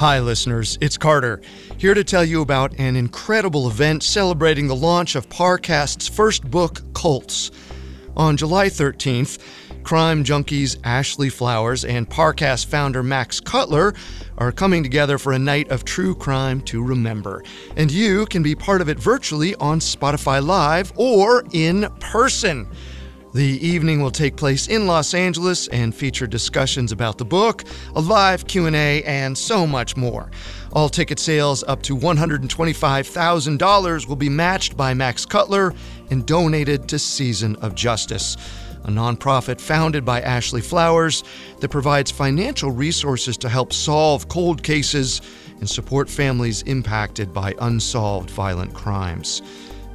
Hi, listeners. It's Carter, here to tell you about an incredible event celebrating the launch of Parcast's first book, Cults. On July 13th, crime junkies Ashley Flowers and Parcast founder Max Cutler are coming together for a night of true crime to remember. And you can be part of it virtually on Spotify Live or in person. The evening will take place in Los Angeles and feature discussions about the book, a live Q&A, and so much more. All ticket sales up to $125,000 will be matched by Max Cutler and donated to Season of Justice, a nonprofit founded by Ashley Flowers that provides financial resources to help solve cold cases and support families impacted by unsolved violent crimes.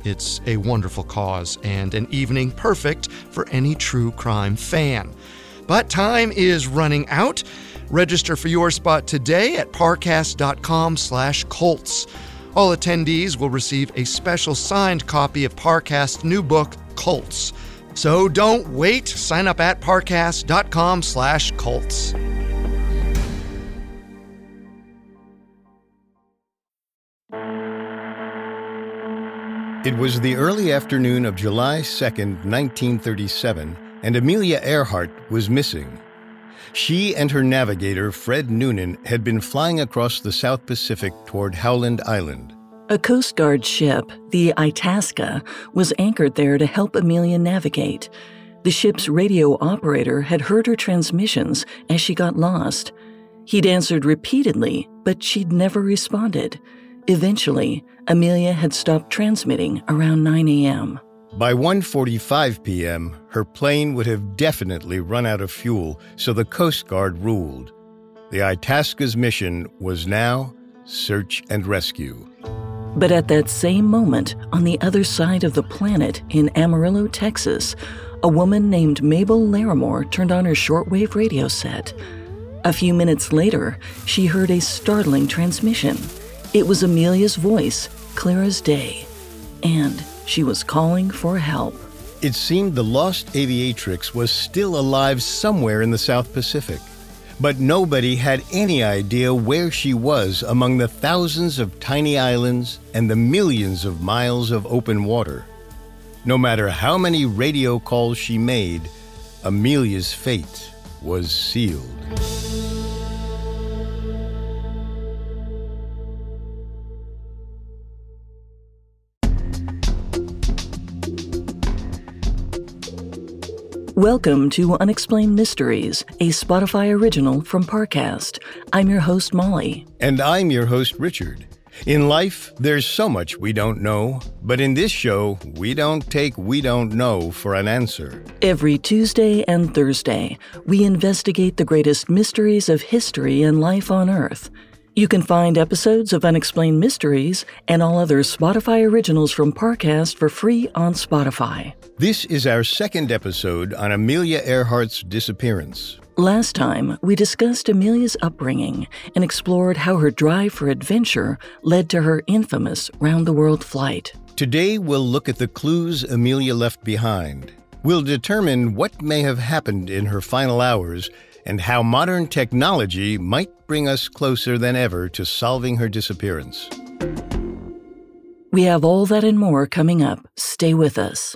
It's a wonderful cause and an evening perfect for any true crime fan. But time is running out. Register for your spot today at parcast.com/cults. All attendees will receive a special signed copy of Parcast's new book, Cults. So don't wait. Sign up at parcast.com/cults. It was the early afternoon of July 2nd, 1937, and Amelia Earhart was missing. She and her navigator, Fred Noonan, had been flying across the South Pacific toward Howland Island. A Coast Guard ship, the Itasca, was anchored there to help Amelia navigate. The ship's radio operator had heard her transmissions as she got lost. He'd answered repeatedly, but she'd never responded. Eventually, Amelia had stopped transmitting around 9 a.m. By 1:45 p.m., her plane would have definitely run out of fuel, so the Coast Guard ruled. The Itasca's mission was now search and rescue. But at that same moment, on the other side of the planet in Amarillo, Texas, a woman named Mabel Larimore turned on her shortwave radio set. A few minutes later, she heard a startling transmission. It was Amelia's voice, clear as day, and she was calling for help. It seemed the lost aviatrix was still alive somewhere in the South Pacific, but nobody had any idea where she was among the thousands of tiny islands and the millions of miles of open water. No matter how many radio calls she made, Amelia's fate was sealed. Welcome to Unexplained Mysteries, a Spotify original from Parcast. I'm your host, Molly. And I'm your host, Richard. In life, there's so much we don't know, but in this show, we don't take we don't know for an answer. Every Tuesday and Thursday, we investigate the greatest mysteries of history and life on Earth. You can find episodes of Unexplained Mysteries and all other Spotify originals from Parcast for free on Spotify. This is our second episode on Amelia Earhart's disappearance. Last time, we discussed Amelia's upbringing and explored how her drive for adventure led to her infamous round-the-world flight. Today, we'll look at the clues Amelia left behind. We'll determine what may have happened in her final hours and how modern technology might bring us closer than ever to solving her disappearance. We have all that and more coming up. Stay with us.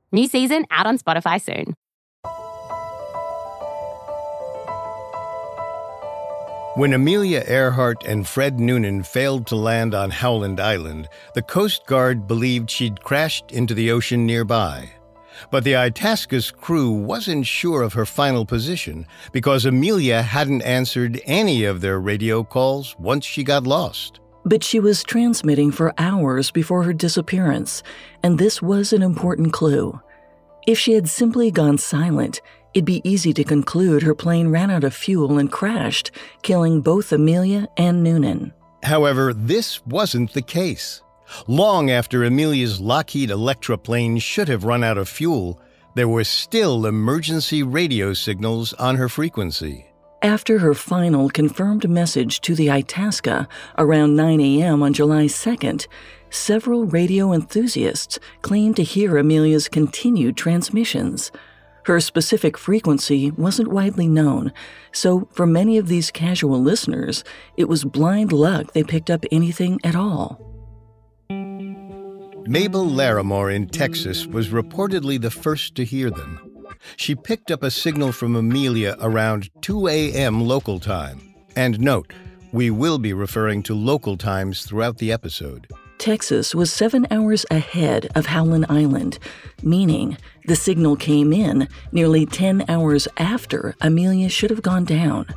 New season out on Spotify soon. When Amelia Earhart and Fred Noonan failed to land on Howland Island, the Coast Guard believed she'd crashed into the ocean nearby. But the Itasca's crew wasn't sure of her final position because Amelia hadn't answered any of their radio calls once she got lost. But she was transmitting for hours before her disappearance, and this was an important clue. If she had simply gone silent, it'd be easy to conclude her plane ran out of fuel and crashed, killing both Amelia and Noonan. However, this wasn't the case. Long after Amelia's Lockheed Electra plane should have run out of fuel, there were still emergency radio signals on her frequency. After her final confirmed message to the Itasca around 9 a.m. on July 2nd, several radio enthusiasts claimed to hear Amelia's continued transmissions. Her specific frequency wasn't widely known, so for many of these casual listeners, it was blind luck they picked up anything at all. Mabel Larimore in Texas was reportedly the first to hear them. She picked up a signal from Amelia around 2 a.m. local time. And note, we will be referring to local times throughout the episode. Texas was 7 hours ahead of Howland Island, meaning the signal came in nearly 10 hours after Amelia should have gone down.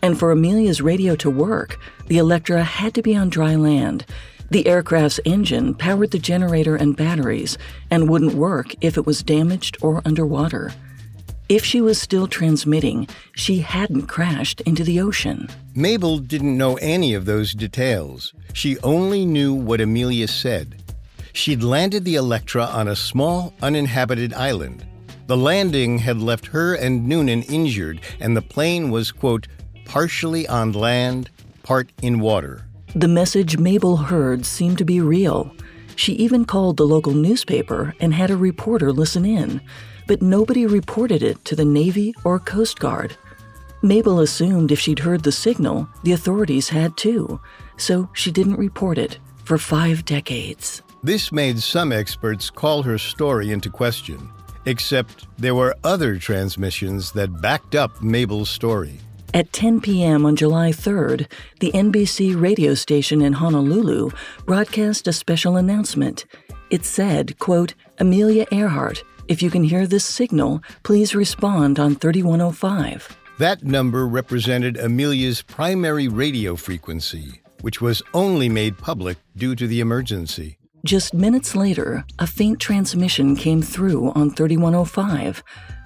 And for Amelia's radio to work, the Electra had to be on dry land. The aircraft's engine powered the generator and batteries and wouldn't work if it was damaged or underwater. If she was still transmitting, she hadn't crashed into the ocean. Mabel didn't know any of those details. She only knew what Amelia said. She'd landed the Electra on a small, uninhabited island. The landing had left her and Noonan injured, and the plane was, quote, partially on land, part in water. The message Mabel heard seemed to be real. She even called the local newspaper and had a reporter listen in, but nobody reported it to the Navy or Coast Guard. Mabel assumed if she'd heard the signal, the authorities had too, so she didn't report it for 5 decades. This made some experts call her story into question, except there were other transmissions that backed up Mabel's story. At 10 p.m. on July 3rd, the NBC radio station in Honolulu broadcast a special announcement. It said, quote, "Amelia Earhart, if you can hear this signal, please respond on 3105. That number represented Amelia's primary radio frequency, which was only made public due to the emergency. Just minutes later, a faint transmission came through on 3105,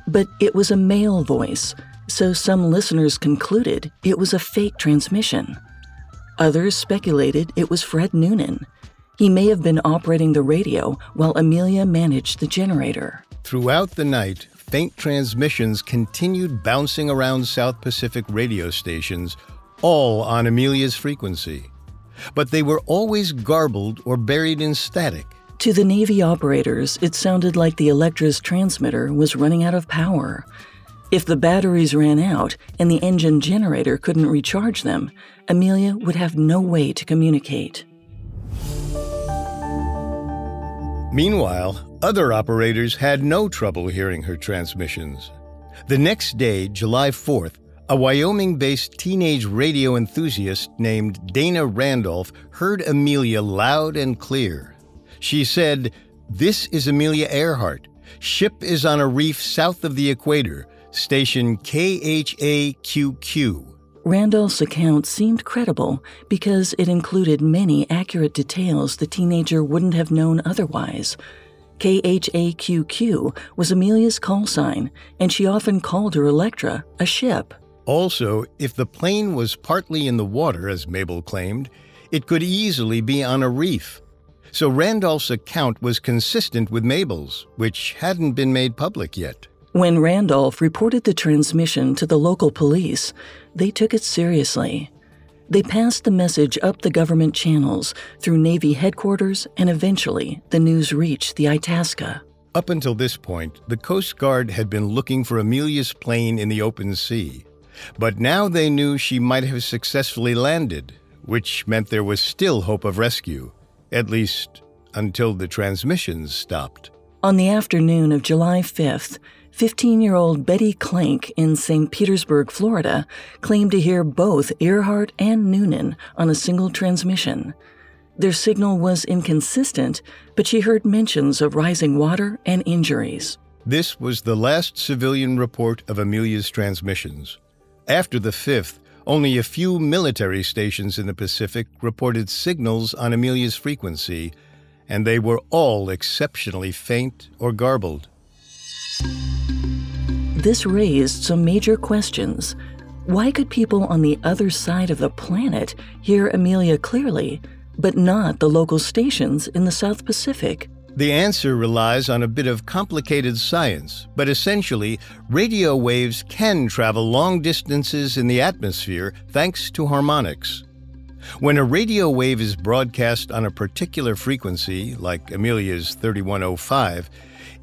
but it was a male voice, so some listeners concluded it was a fake transmission. Others speculated it was Fred Noonan. He may have been operating the radio while Amelia managed the generator. Throughout the night, faint transmissions continued bouncing around South Pacific radio stations, all on Amelia's frequency. But they were always garbled or buried in static. To the Navy operators, it sounded like the Electra's transmitter was running out of power. If the batteries ran out and the engine generator couldn't recharge them, Amelia would have no way to communicate. Meanwhile, other operators had no trouble hearing her transmissions. The next day, July 4th, a Wyoming-based teenage radio enthusiast named Dana Randolph heard Amelia loud and clear. She said, "This is Amelia Earhart. Ship is on a reef south of the equator. Station K-H-A-Q-Q." Randolph's account seemed credible because it included many accurate details the teenager wouldn't have known otherwise. K-H-A-Q-Q was Amelia's call sign, and she often called her Electra a ship. Also, if the plane was partly in the water, as Mabel claimed, it could easily be on a reef. So Randolph's account was consistent with Mabel's, which hadn't been made public yet. When Randolph reported the transmission to the local police, they took it seriously. They passed the message up the government channels through Navy headquarters, and eventually the news reached the Itasca. Up until this point, the Coast Guard had been looking for Amelia's plane in the open sea. But now they knew she might have successfully landed, which meant there was still hope of rescue, at least until the transmissions stopped. On the afternoon of July 5th, 15-year-old Betty Klenck in St. Petersburg, Florida, claimed to hear both Earhart and Noonan on a single transmission. Their signal was inconsistent, but she heard mentions of rising water and injuries. This was the last civilian report of Amelia's transmissions. After the 5th, only a few military stations in the Pacific reported signals on Amelia's frequency, and they were all exceptionally faint or garbled. This raised some major questions. Why could people on the other side of the planet hear Amelia clearly, but not the local stations in the South Pacific? The answer relies on a bit of complicated science, but essentially, radio waves can travel long distances in the atmosphere thanks to harmonics. When a radio wave is broadcast on a particular frequency, like Amelia's 3105,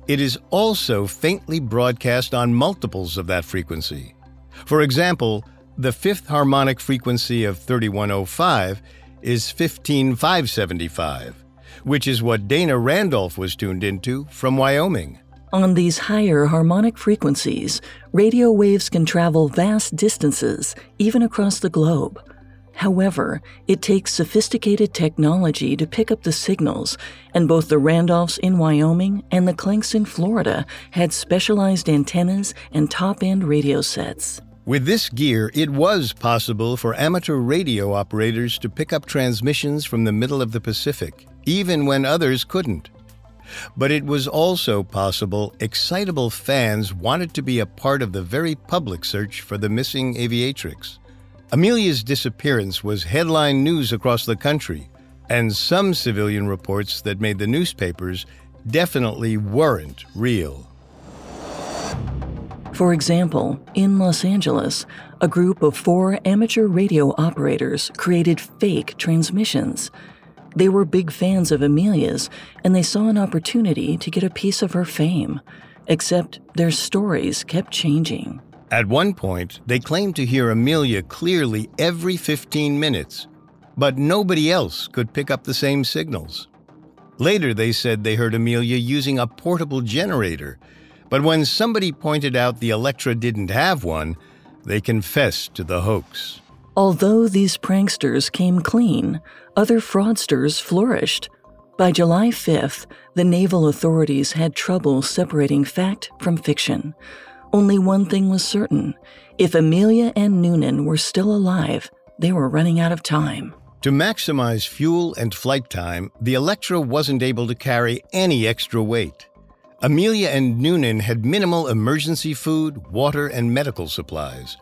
it is also faintly broadcast on multiples of that frequency. For example, the 5th harmonic frequency of 3105 is 15575. Which is what Dana Randolph was tuned into from Wyoming. On these higher harmonic frequencies, radio waves can travel vast distances, even across the globe. However, it takes sophisticated technology to pick up the signals, and both the Randolphs in Wyoming and the Klencks in Florida had specialized antennas and top-end radio sets. With this gear, it was possible for amateur radio operators to pick up transmissions from the middle of the Pacific, even when others couldn't. But it was also possible excitable fans wanted to be a part of the very public search for the missing aviatrix. Amelia's disappearance was headline news across the country, and some civilian reports that made the newspapers definitely weren't real. For example, in Los Angeles, a group of 4 amateur radio operators created fake transmissions. They were big fans of Amelia's, and they saw an opportunity to get a piece of her fame, except their stories kept changing. At one point, they claimed to hear Amelia clearly every 15 minutes, but nobody else could pick up the same signals. Later, they said they heard Amelia using a portable generator, but when somebody pointed out the Electra didn't have one, they confessed to the hoax. Although these pranksters came clean, other fraudsters flourished. By July 5th, the naval authorities had trouble separating fact from fiction. Only one thing was certain. If Amelia and Noonan were still alive, they were running out of time. To maximize fuel and flight time, the Electra wasn't able to carry any extra weight. Amelia and Noonan had minimal emergency food, water, and medical supplies.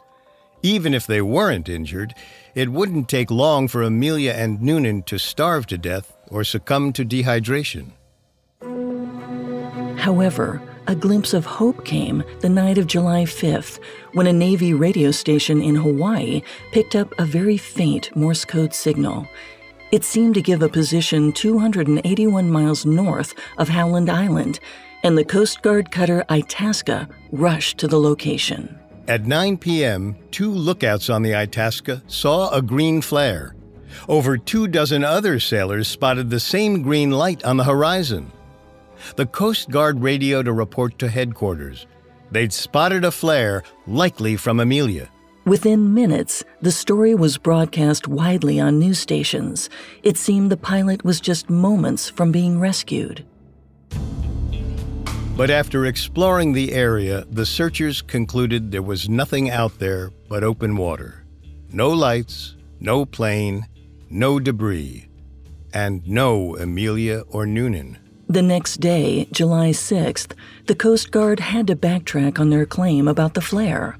Even if they weren't injured, it wouldn't take long for Amelia and Noonan to starve to death or succumb to dehydration. However, a glimpse of hope came the night of July 5th, when a Navy radio station in Hawaii picked up a very faint Morse code signal. It seemed to give a position 281 miles north of Howland Island, and the Coast Guard cutter Itasca rushed to the location. At 9 p.m., 2 lookouts on the Itasca saw a green flare. Over 24 other sailors spotted the same green light on the horizon. The Coast Guard radioed a report to headquarters. They'd spotted a flare, likely from Amelia. Within minutes, the story was broadcast widely on news stations. It seemed the pilot was just moments from being rescued. But after exploring the area, the searchers concluded there was nothing out there but open water. No lights, no plane, no debris, and no Amelia or Noonan. The next day, July 6th, the Coast Guard had to backtrack on their claim about the flare.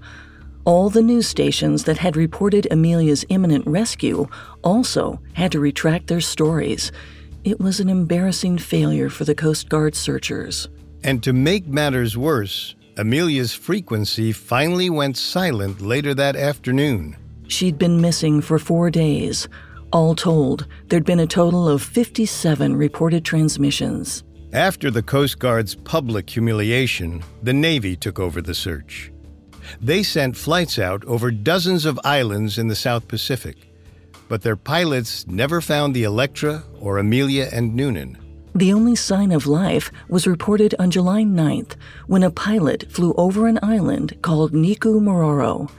All the news stations that had reported Amelia's imminent rescue also had to retract their stories. It was an embarrassing failure for the Coast Guard searchers. And to make matters worse, Amelia's frequency finally went silent later that afternoon. She'd been missing for 4 days. All told, there'd been a total of 57 reported transmissions. After the Coast Guard's public humiliation, the Navy took over the search. They sent flights out over dozens of islands in the South Pacific, but their pilots never found the Electra or Amelia and Noonan. The only sign of life was reported on July 9th when a pilot flew over an island called Nikumaroro.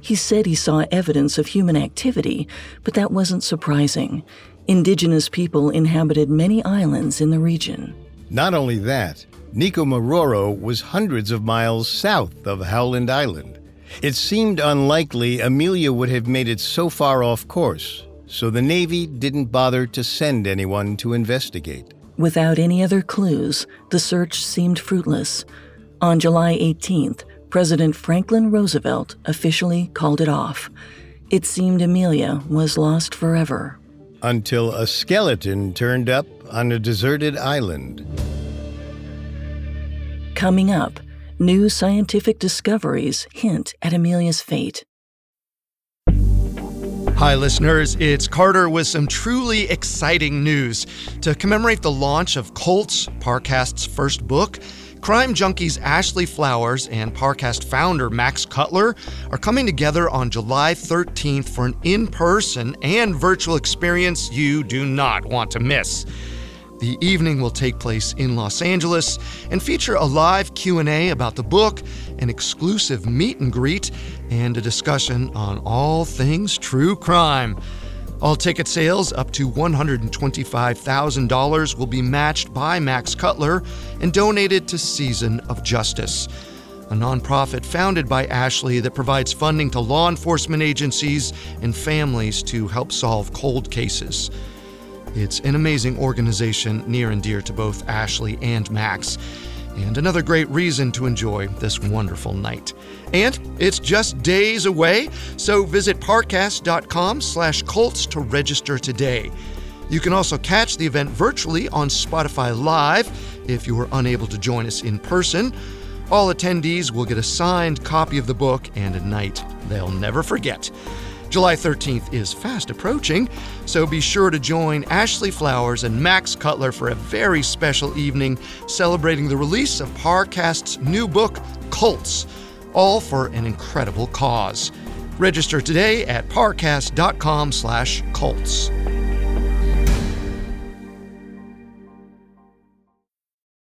He said he saw evidence of human activity, but that wasn't surprising. Indigenous people inhabited many islands in the region. Not only that, Nikumaroro was hundreds of miles south of Howland Island. It seemed unlikely Amelia would have made it so far off course, so the Navy didn't bother to send anyone to investigate. Without any other clues, the search seemed fruitless. On July 18th, President Franklin Roosevelt officially called it off. It seemed Amelia was lost forever. Until a skeleton turned up on a deserted island. Coming up, new scientific discoveries hint at Amelia's fate. Hi, listeners. It's Carter with some truly exciting news. To commemorate the launch of Colt's, Parcast's first book, crime junkies Ashley Flowers and Parcast founder Max Cutler are coming together on July 13th for an in-person and virtual experience you do not want to miss. The evening will take place in Los Angeles and feature a live Q&A about the book, an exclusive meet and greet, and a discussion on all things true crime. All ticket sales up to $125,000 will be matched by Max Cutler and donated to Season of Justice, a nonprofit founded by Ashley that provides funding to law enforcement agencies and families to help solve cold cases. It's an amazing organization near and dear to both Ashley and Max, and another great reason to enjoy this wonderful night. And it's just days away, so visit parcast.com/Colts to register today. You can also catch the event virtually on Spotify Live if you were unable to join us in person. All attendees will get a signed copy of the book and a night they'll never forget. July 13th is fast approaching, so be sure to join Ashley Flowers and Max Cutler for a very special evening celebrating the release of Parcast's new book, Colts, all for an incredible cause. Register today at parcast.com/Colts.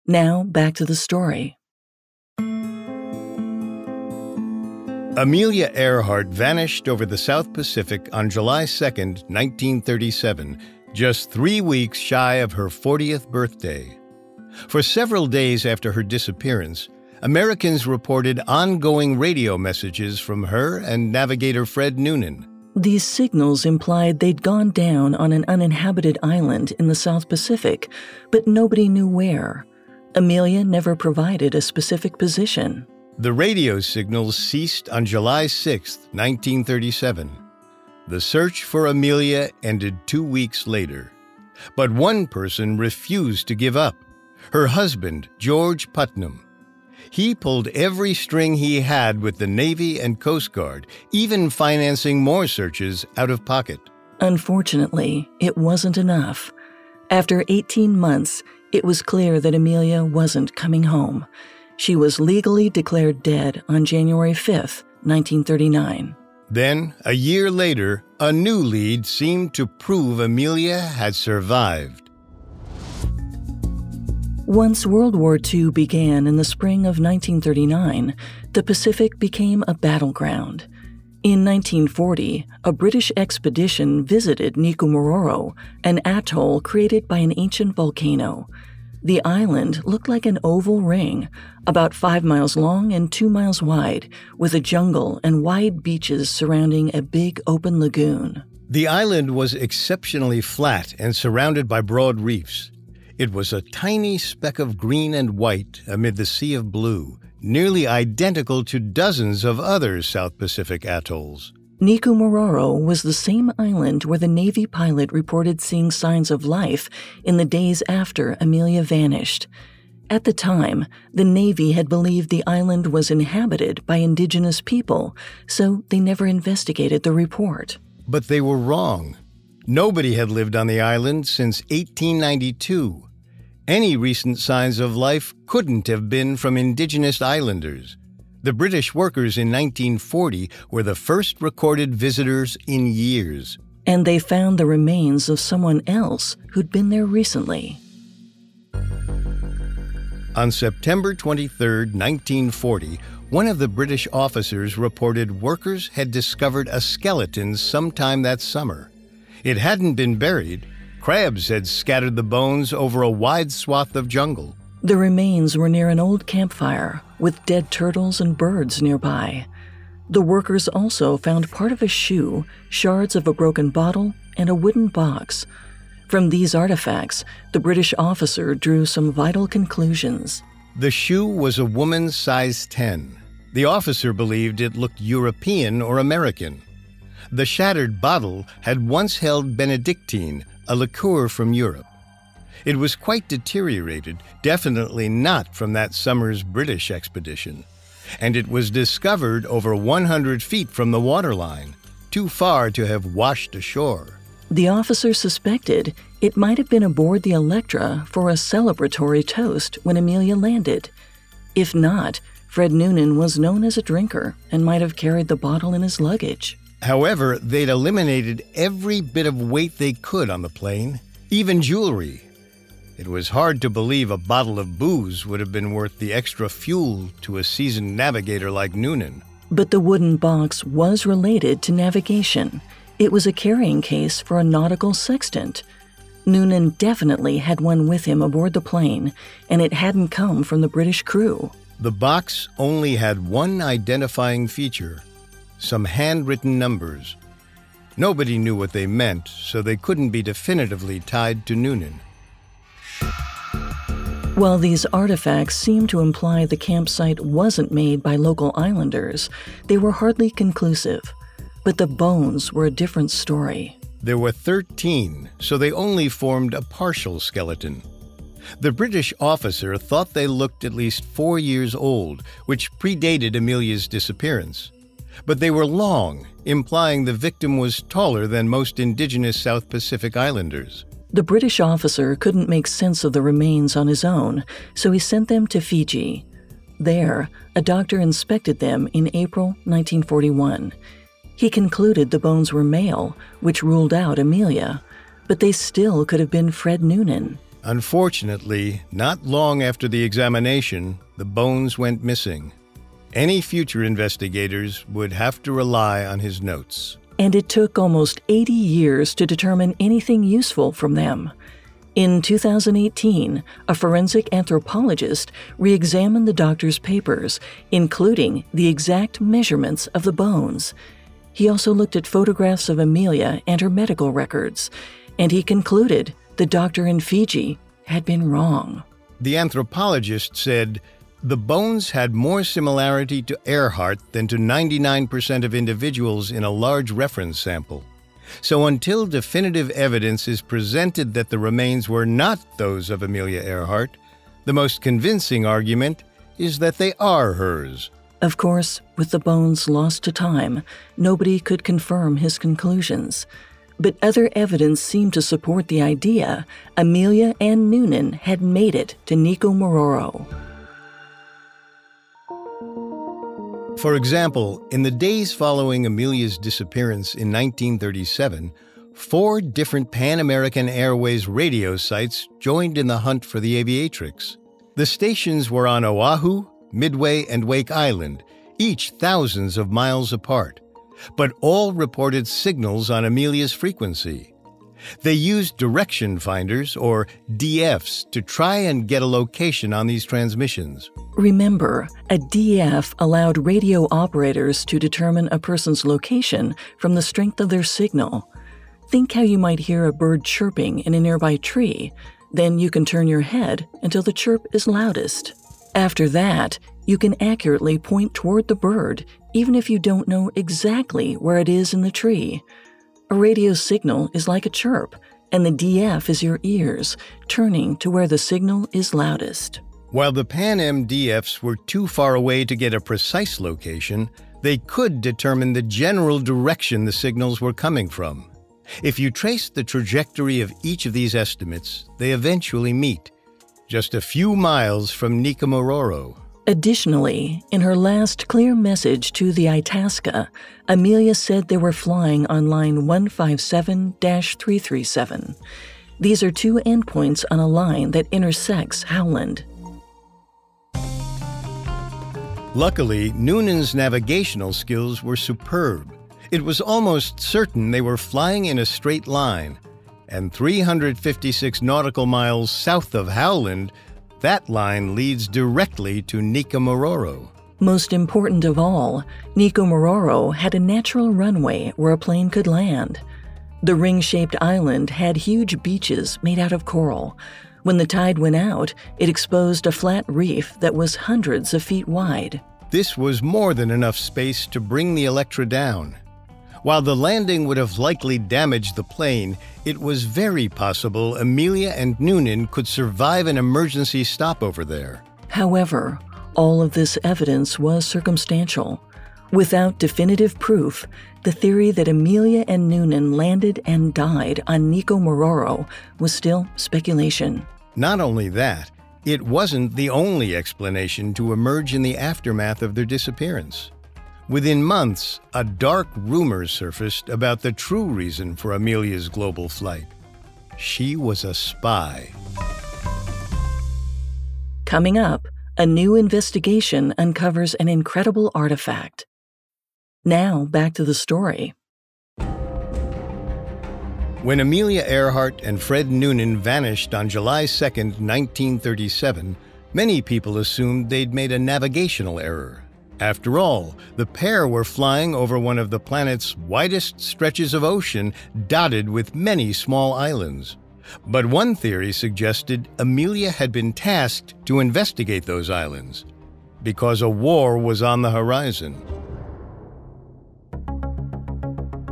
Now, back to the story. Amelia Earhart vanished over the South Pacific on July 2, 1937, just 3 weeks shy of her 40th birthday. For several days after her disappearance, Americans reported ongoing radio messages from her and navigator Fred Noonan. These signals implied they'd gone down on an uninhabited island in the South Pacific, but nobody knew where. Amelia never provided a specific position. The radio signals ceased on July 6, 1937. The search for Amelia ended 2 weeks later. But one person refused to give up, her husband, George Putnam. He pulled every string he had with the Navy and Coast Guard, even financing more searches out of pocket. Unfortunately, it wasn't enough. After 18 months, it was clear that Amelia wasn't coming home. She was legally declared dead on January 5, 1939. Then, a year later, a new lead seemed to prove Amelia had survived. Once World War II began in the spring of 1939, the Pacific became a battleground. In 1940, a British expedition visited Nikumaroro, an atoll created by an ancient volcano. The island looked like an oval ring, about 5 miles long and 2 miles wide, with a jungle and wide beaches surrounding a big open lagoon. The island was exceptionally flat and surrounded by broad reefs. It was a tiny speck of green and white amid the sea of blue, nearly identical to dozens of other South Pacific atolls. Nikumaroro was the same island where the Navy pilot reported seeing signs of life in the days after Amelia vanished. At the time, the Navy had believed the island was inhabited by indigenous people, so they never investigated the report. But they were wrong. Nobody had lived on the island since 1892. Any recent signs of life couldn't have been from indigenous islanders. The British workers in 1940 were the first recorded visitors in years. And they found the remains of someone else who'd been there recently. On September 23, 1940, one of the British officers reported workers had discovered a skeleton sometime that summer. It hadn't been buried. Crabs had scattered the bones over a wide swath of jungle. The remains were near an old campfire, with dead turtles and birds nearby. The workers also found part of a shoe, shards of a broken bottle, and a wooden box. From these artifacts, the British officer drew some vital conclusions. The shoe was a woman's size 10. The officer believed it looked European or American. The shattered bottle had once held Benedictine, a liqueur from Europe. It was quite deteriorated, definitely not from that summer's British expedition. And it was discovered over 100 feet from the waterline, too far to have washed ashore. The officer suspected it might have been aboard the Electra for a celebratory toast when Amelia landed. If not, Fred Noonan was known as a drinker and might have carried the bottle in his luggage. However, they'd eliminated every bit of weight they could on the plane, even jewelry. It was hard to believe a bottle of booze would have been worth the extra fuel to a seasoned navigator like Noonan. But the wooden box was related to navigation. It was a carrying case for a nautical sextant. Noonan definitely had one with him aboard the plane, and it hadn't come from the British crew. The box only had one identifying feature, some handwritten numbers. Nobody knew what they meant, so they couldn't be definitively tied to Noonan. While these artifacts seemed to imply the campsite wasn't made by local islanders, they were hardly conclusive. But the bones were a different story. There were 13, so they only formed a partial skeleton. The British officer thought they looked at least 4 years old, which predated Amelia's disappearance. But they were long, implying the victim was taller than most indigenous South Pacific Islanders. The British officer couldn't make sense of the remains on his own, so he sent them to Fiji. There, a doctor inspected them in April 1941. He concluded the bones were male, which ruled out Amelia, but they still could have been Fred Noonan. Unfortunately, not long after the examination, the bones went missing. Any future investigators would have to rely on his notes. And it took almost 80 years to determine anything useful from them. In 2018, a forensic anthropologist re-examined the doctor's papers, including the exact measurements of the bones. He also looked at photographs of Amelia and her medical records, and he concluded the doctor in Fiji had been wrong. The anthropologist said, "The bones had more similarity to Earhart than to 99% of individuals in a large reference sample. So until definitive evidence is presented that the remains were not those of Amelia Earhart, the most convincing argument is that they are hers." Of course, with the bones lost to time, nobody could confirm his conclusions. But other evidence seemed to support the idea Amelia and Noonan had made it to Nikumaroro. For example, in the days following Amelia's disappearance in 1937, 4 different Pan American Airways radio sites joined in the hunt for the aviatrix. The stations were on Oahu, Midway, and Wake Island, each thousands of miles apart, but all reported signals on Amelia's frequency. They used direction finders, or DFs, to try and get a location on these transmissions. Remember, a DF allowed radio operators to determine a person's location from the strength of their signal. Think how you might hear a bird chirping in a nearby tree. Then you can turn your head until the chirp is loudest. After that, you can accurately point toward the bird, even if you don't know exactly where it is in the tree. A radio signal is like a chirp, and the DF is your ears, turning to where the signal is loudest. While the Pan Am DFs were too far away to get a precise location, they could determine the general direction the signals were coming from. If you trace the trajectory of each of these estimates, they eventually meet, just a few miles from Nikumaroro. Additionally, in her last clear message to the Itasca, Amelia said they were flying on line 157-337. These are 2 endpoints on a line that intersects Howland. Luckily, Noonan's navigational skills were superb. It was almost certain they were flying in a straight line, and 356 nautical miles south of Howland, that line leads directly to Nikumaroro. Most important of all, Nikumaroro had a natural runway where a plane could land. The ring-shaped island had huge beaches made out of coral. When the tide went out, it exposed a flat reef that was hundreds of feet wide. This was more than enough space to bring the Electra down. While the landing would have likely damaged the plane, it was very possible Amelia and Noonan could survive an emergency stopover there. However, all of this evidence was circumstantial. Without definitive proof, the theory that Amelia and Noonan landed and died on Nikumaroro was still speculation. Not only that, it wasn't the only explanation to emerge in the aftermath of their disappearance. Within months, a dark rumor surfaced about the true reason for Amelia's global flight. She was a spy. Coming up, a new investigation uncovers an incredible artifact. Now, back to the story. When Amelia Earhart and Fred Noonan vanished on July 2, 1937, many people assumed they'd made a navigational error. After all, the pair were flying over one of the planet's widest stretches of ocean, dotted with many small islands. But one theory suggested Amelia had been tasked to investigate those islands because a war was on the horizon.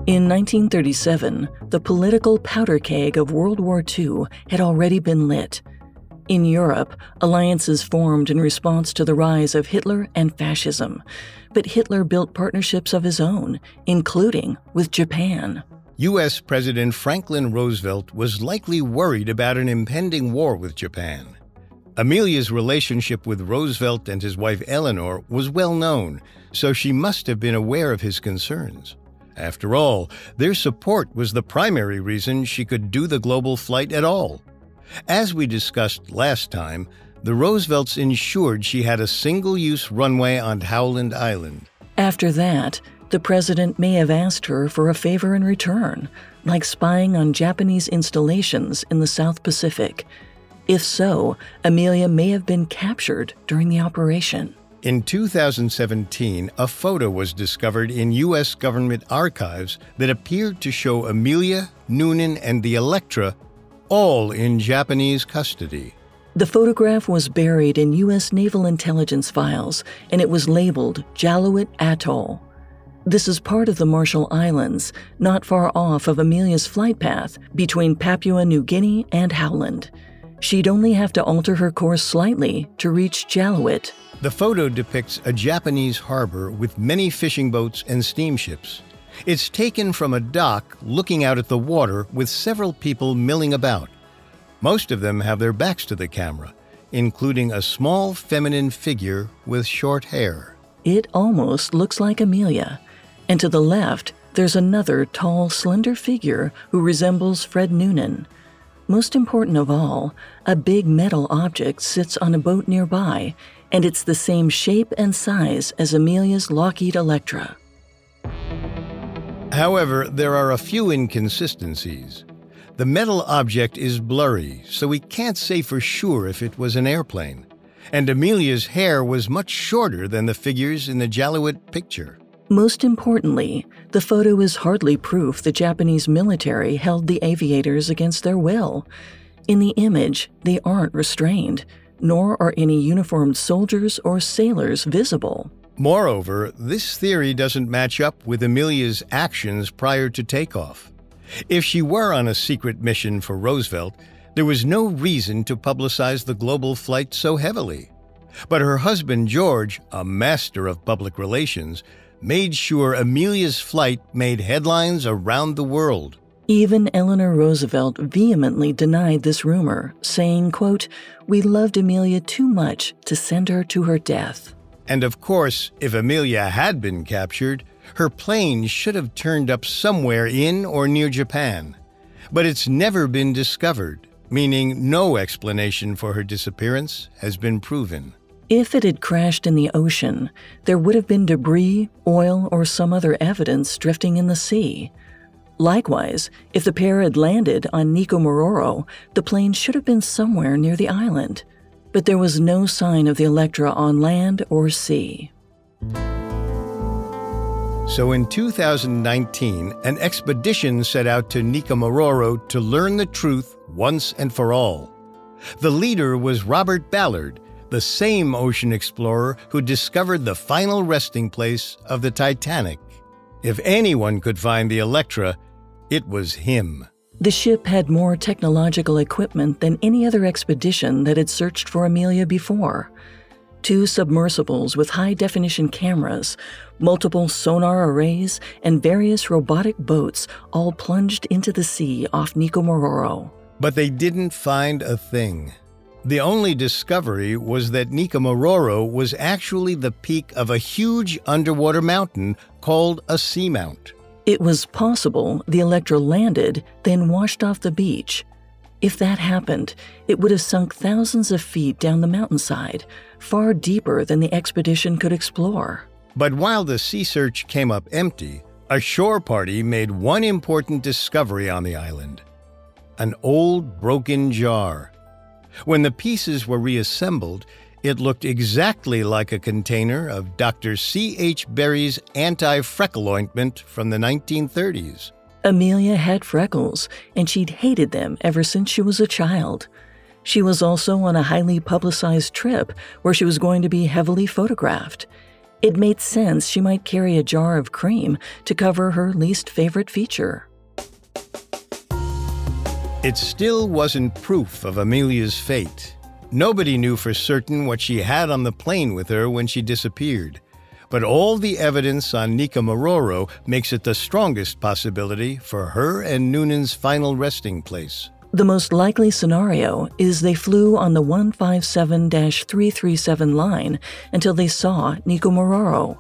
In 1937, the political powder keg of World War II had already been lit. In Europe, alliances formed in response to the rise of Hitler and fascism. But Hitler built partnerships of his own, including with Japan. U.S. President Franklin Roosevelt was likely worried about an impending war with Japan. Amelia's relationship with Roosevelt and his wife Eleanor was well known, so she must have been aware of his concerns. After all, their support was the primary reason she could do the global flight at all. As we discussed last time, the Roosevelts ensured she had a single-use runway on Howland Island. After that, the president may have asked her for a favor in return, like spying on Japanese installations in the South Pacific. If so, Amelia may have been captured during the operation. In 2017, a photo was discovered in U.S. government archives that appeared to show Amelia, Noonan, and the Electra all in Japanese custody. The photograph was buried in U.S. naval intelligence files, and it was labeled Jaluit Atoll. This is part of the Marshall Islands, not far off of Amelia's flight path between Papua New Guinea and Howland. She'd only have to alter her course slightly to reach Jaluit. The photo depicts a Japanese harbor with many fishing boats and steamships. It's taken from a dock looking out at the water with several people milling about. Most of them have their backs to the camera, including a small feminine figure with short hair. It almost looks like Amelia. And to the left, there's another tall, slender figure who resembles Fred Noonan. Most important of all, a big metal object sits on a boat nearby, and it's the same shape and size as Amelia's Lockheed Electra. However, there are a few inconsistencies. The metal object is blurry, so we can't say for sure if it was an airplane. And Amelia's hair was much shorter than the figures in the Jaluit picture. Most importantly, the photo is hardly proof the Japanese military held the aviators against their will. In the image, they aren't restrained, nor are any uniformed soldiers or sailors visible. Moreover, this theory doesn't match up with Amelia's actions prior to takeoff. If she were on a secret mission for Roosevelt, there was no reason to publicize the global flight so heavily. But her husband, George, a master of public relations, made sure Amelia's flight made headlines around the world. Even Eleanor Roosevelt vehemently denied this rumor, saying, quote, "We loved Amelia too much to send her to her death." And of course, if Amelia had been captured, her plane should have turned up somewhere in or near Japan. But it's never been discovered, meaning no explanation for her disappearance has been proven. If it had crashed in the ocean, there would have been debris, oil, or some other evidence drifting in the sea. Likewise, if the pair had landed on Nikumaroro, the plane should have been somewhere near the island. But there was no sign of the Electra on land or sea. So in 2019, an expedition set out to Nikumaroro to learn the truth once and for all. The leader was Robert Ballard, the same ocean explorer who discovered the final resting place of the Titanic. If anyone could find the Electra, it was him. The ship had more technological equipment than any other expedition that had searched for Amelia before. 2 submersibles with high-definition cameras, multiple sonar arrays, and various robotic boats all plunged into the sea off Nikumaroro. But they didn't find a thing. The only discovery was that Nikumaroro was actually the peak of a huge underwater mountain called a seamount. It was possible the Electra landed, then washed off the beach. If that happened, it would have sunk thousands of feet down the mountainside, far deeper than the expedition could explore. But while the sea search came up empty, a shore party made one important discovery on the island: an old broken jar. When the pieces were reassembled, it looked exactly like a container of Dr. C.H. Berry's anti-freckle ointment from the 1930s. Amelia had freckles, and she'd hated them ever since she was a child. She was also on a highly publicized trip where she was going to be heavily photographed. It made sense she might carry a jar of cream to cover her least favorite feature. It still wasn't proof of Amelia's fate. Nobody knew for certain what she had on the plane with her when she disappeared. But all the evidence on Nikumaroro makes it the strongest possibility for her and Noonan's final resting place. The most likely scenario is they flew on the 157-337 line until they saw Nikumaroro.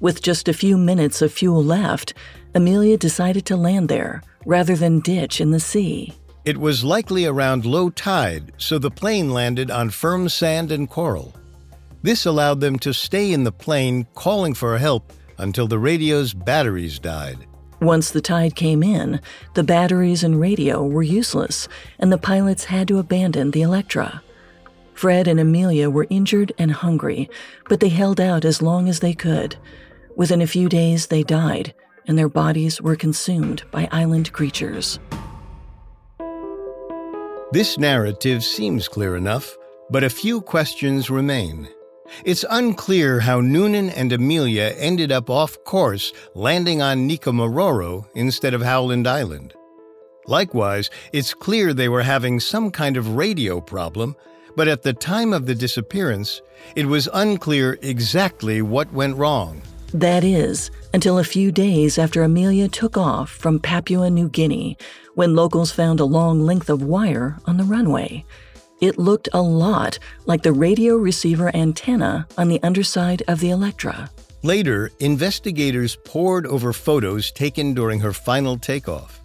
With just a few minutes of fuel left, Amelia decided to land there rather than ditch in the sea. It was likely around low tide, so the plane landed on firm sand and coral. This allowed them to stay in the plane, calling for help until the radio's batteries died. Once the tide came in, the batteries and radio were useless, and the pilots had to abandon the Electra. Fred and Amelia were injured and hungry, but they held out as long as they could. Within a few days, they died, and their bodies were consumed by island creatures. This narrative seems clear enough, but a few questions remain. It's unclear how Noonan and Amelia ended up off course, landing on Nikumaroro instead of Howland Island. Likewise, it's clear they were having some kind of radio problem, but at the time of the disappearance, it was unclear exactly what went wrong. That is, until a few days after Amelia took off from Papua New Guinea, when locals found a long length of wire on the runway. It looked a lot like the radio receiver antenna on the underside of the Electra. Later, investigators pored over photos taken during her final takeoff.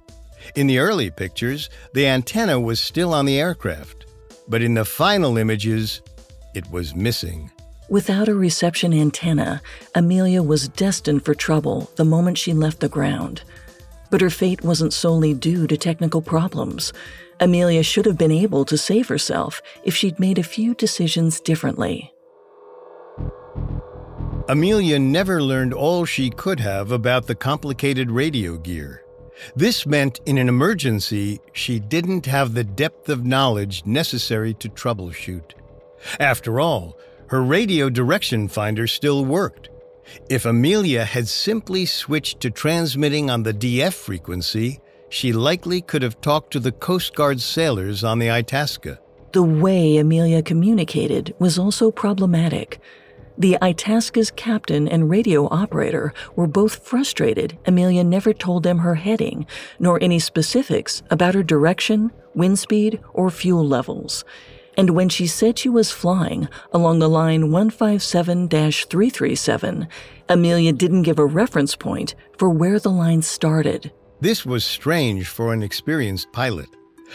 In the early pictures, the antenna was still on the aircraft, but in the final images, it was missing. Without a reception antenna, Amelia was destined for trouble the moment she left the ground. But her fate wasn't solely due to technical problems. Amelia should have been able to save herself if she'd made a few decisions differently. Amelia never learned all she could have about the complicated radio gear. This meant in an emergency, she didn't have the depth of knowledge necessary to troubleshoot. After all, her radio direction finder still worked. If Amelia had simply switched to transmitting on the DF frequency, she likely could have talked to the Coast Guard sailors on the Itasca. The way Amelia communicated was also problematic. The Itasca's captain and radio operator were both frustrated Amelia never told them her heading, nor any specifics about her direction, wind speed, or fuel levels. And when she said she was flying along the line 157-337, Amelia didn't give a reference point for where the line started. This was strange for an experienced pilot.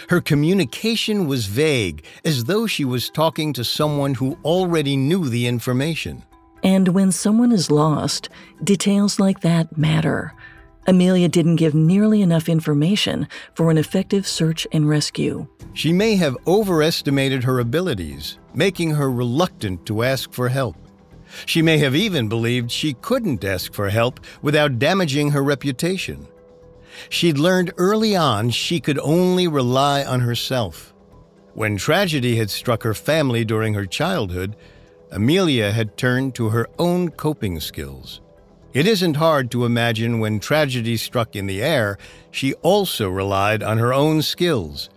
Her communication was vague, as though she was talking to someone who already knew the information. And when someone is lost, details like that matter. Amelia didn't give nearly enough information for an effective search and rescue. She may have overestimated her abilities, making her reluctant to ask for help. She may have even believed she couldn't ask for help without damaging her reputation. She'd learned early on she could only rely on herself. When tragedy had struck her family during her childhood, Amelia had turned to her own coping skills. It isn't hard to imagine when tragedy struck in the air, she also relied on her own skills,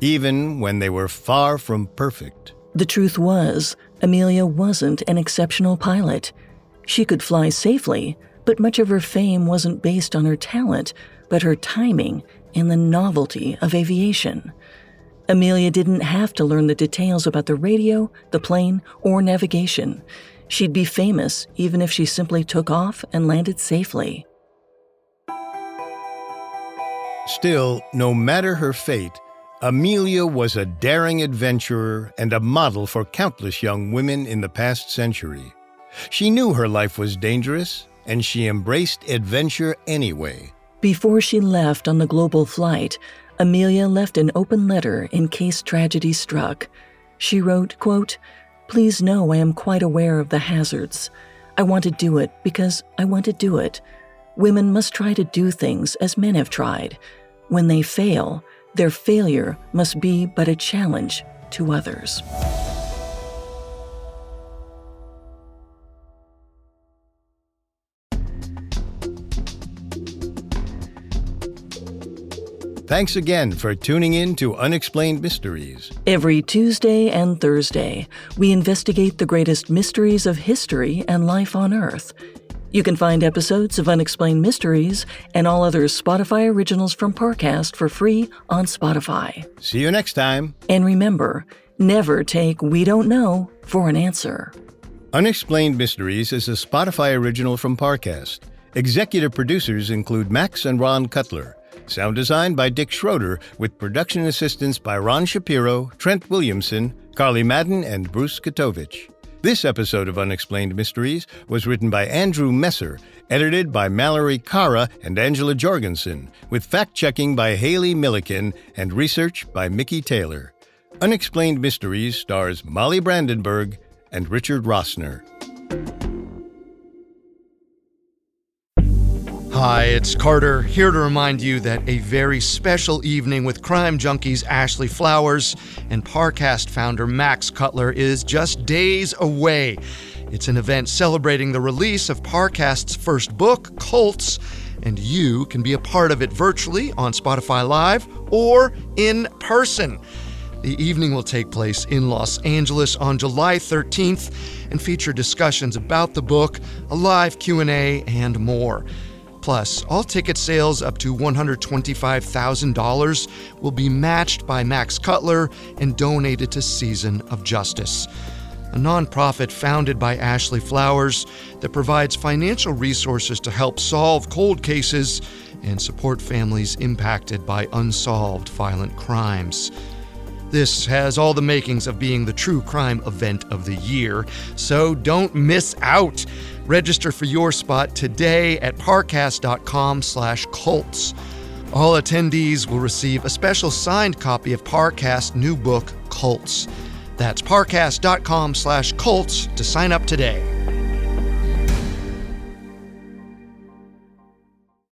even when they were far from perfect. The truth was, Amelia wasn't an exceptional pilot. She could fly safely, but much of her fame wasn't based on her talent, but her timing and the novelty of aviation. Amelia didn't have to learn the details about the radio, the plane, or navigation. She'd be famous even if she simply took off and landed safely. Still, no matter her fate, Amelia was a daring adventurer and a model for countless young women in the past century. She knew her life was dangerous, and she embraced adventure anyway. Before she left on the global flight, Amelia left an open letter in case tragedy struck. She wrote, quote, "Please know I am quite aware of the hazards. I want to do it because I want to do it. Women must try to do things as men have tried. When they fail, their failure must be but a challenge to others." Thanks again for tuning in to Unexplained Mysteries. Every Tuesday and Thursday, we investigate the greatest mysteries of history and life on Earth. You can find episodes of Unexplained Mysteries and all other Spotify originals from Parcast for free on Spotify. See you next time. And remember, never take "we don't know" for an answer. Unexplained Mysteries is a Spotify original from Parcast. Executive producers include Max and Ron Cutler. Sound design by Dick Schroeder, with production assistance by Ron Shapiro, Trent Williamson, Carly Madden, and Bruce Katovich. This episode of Unexplained Mysteries was written by Andrew Messer, edited by Mallory Cara and Angela Jorgensen, with fact-checking by Haley Milliken and research by Mickey Taylor. Unexplained Mysteries stars Molly Brandenburg and Richard Rossner. Hi, it's Carter, here to remind you that a very special evening with Crime Junkies Ashley Flowers and Parcast founder Max Cutler is just days away. It's an event celebrating the release of Parcast's first book, Cults, and you can be a part of it virtually on Spotify Live or in person. The evening will take place in Los Angeles on July 13th and feature discussions about the book, a live Q&A, and more. Plus, all ticket sales up to $125,000 will be matched by Max Cutler and donated to Season of Justice, a nonprofit founded by Ashley Flowers that provides financial resources to help solve cold cases and support families impacted by unsolved violent crimes. This has all the makings of being the true crime event of the year, so don't miss out. Register for your spot today at parcast.com/cults. All attendees will receive a special signed copy of Parcast's new book, Cults. That's parcast.com/cults to sign up today.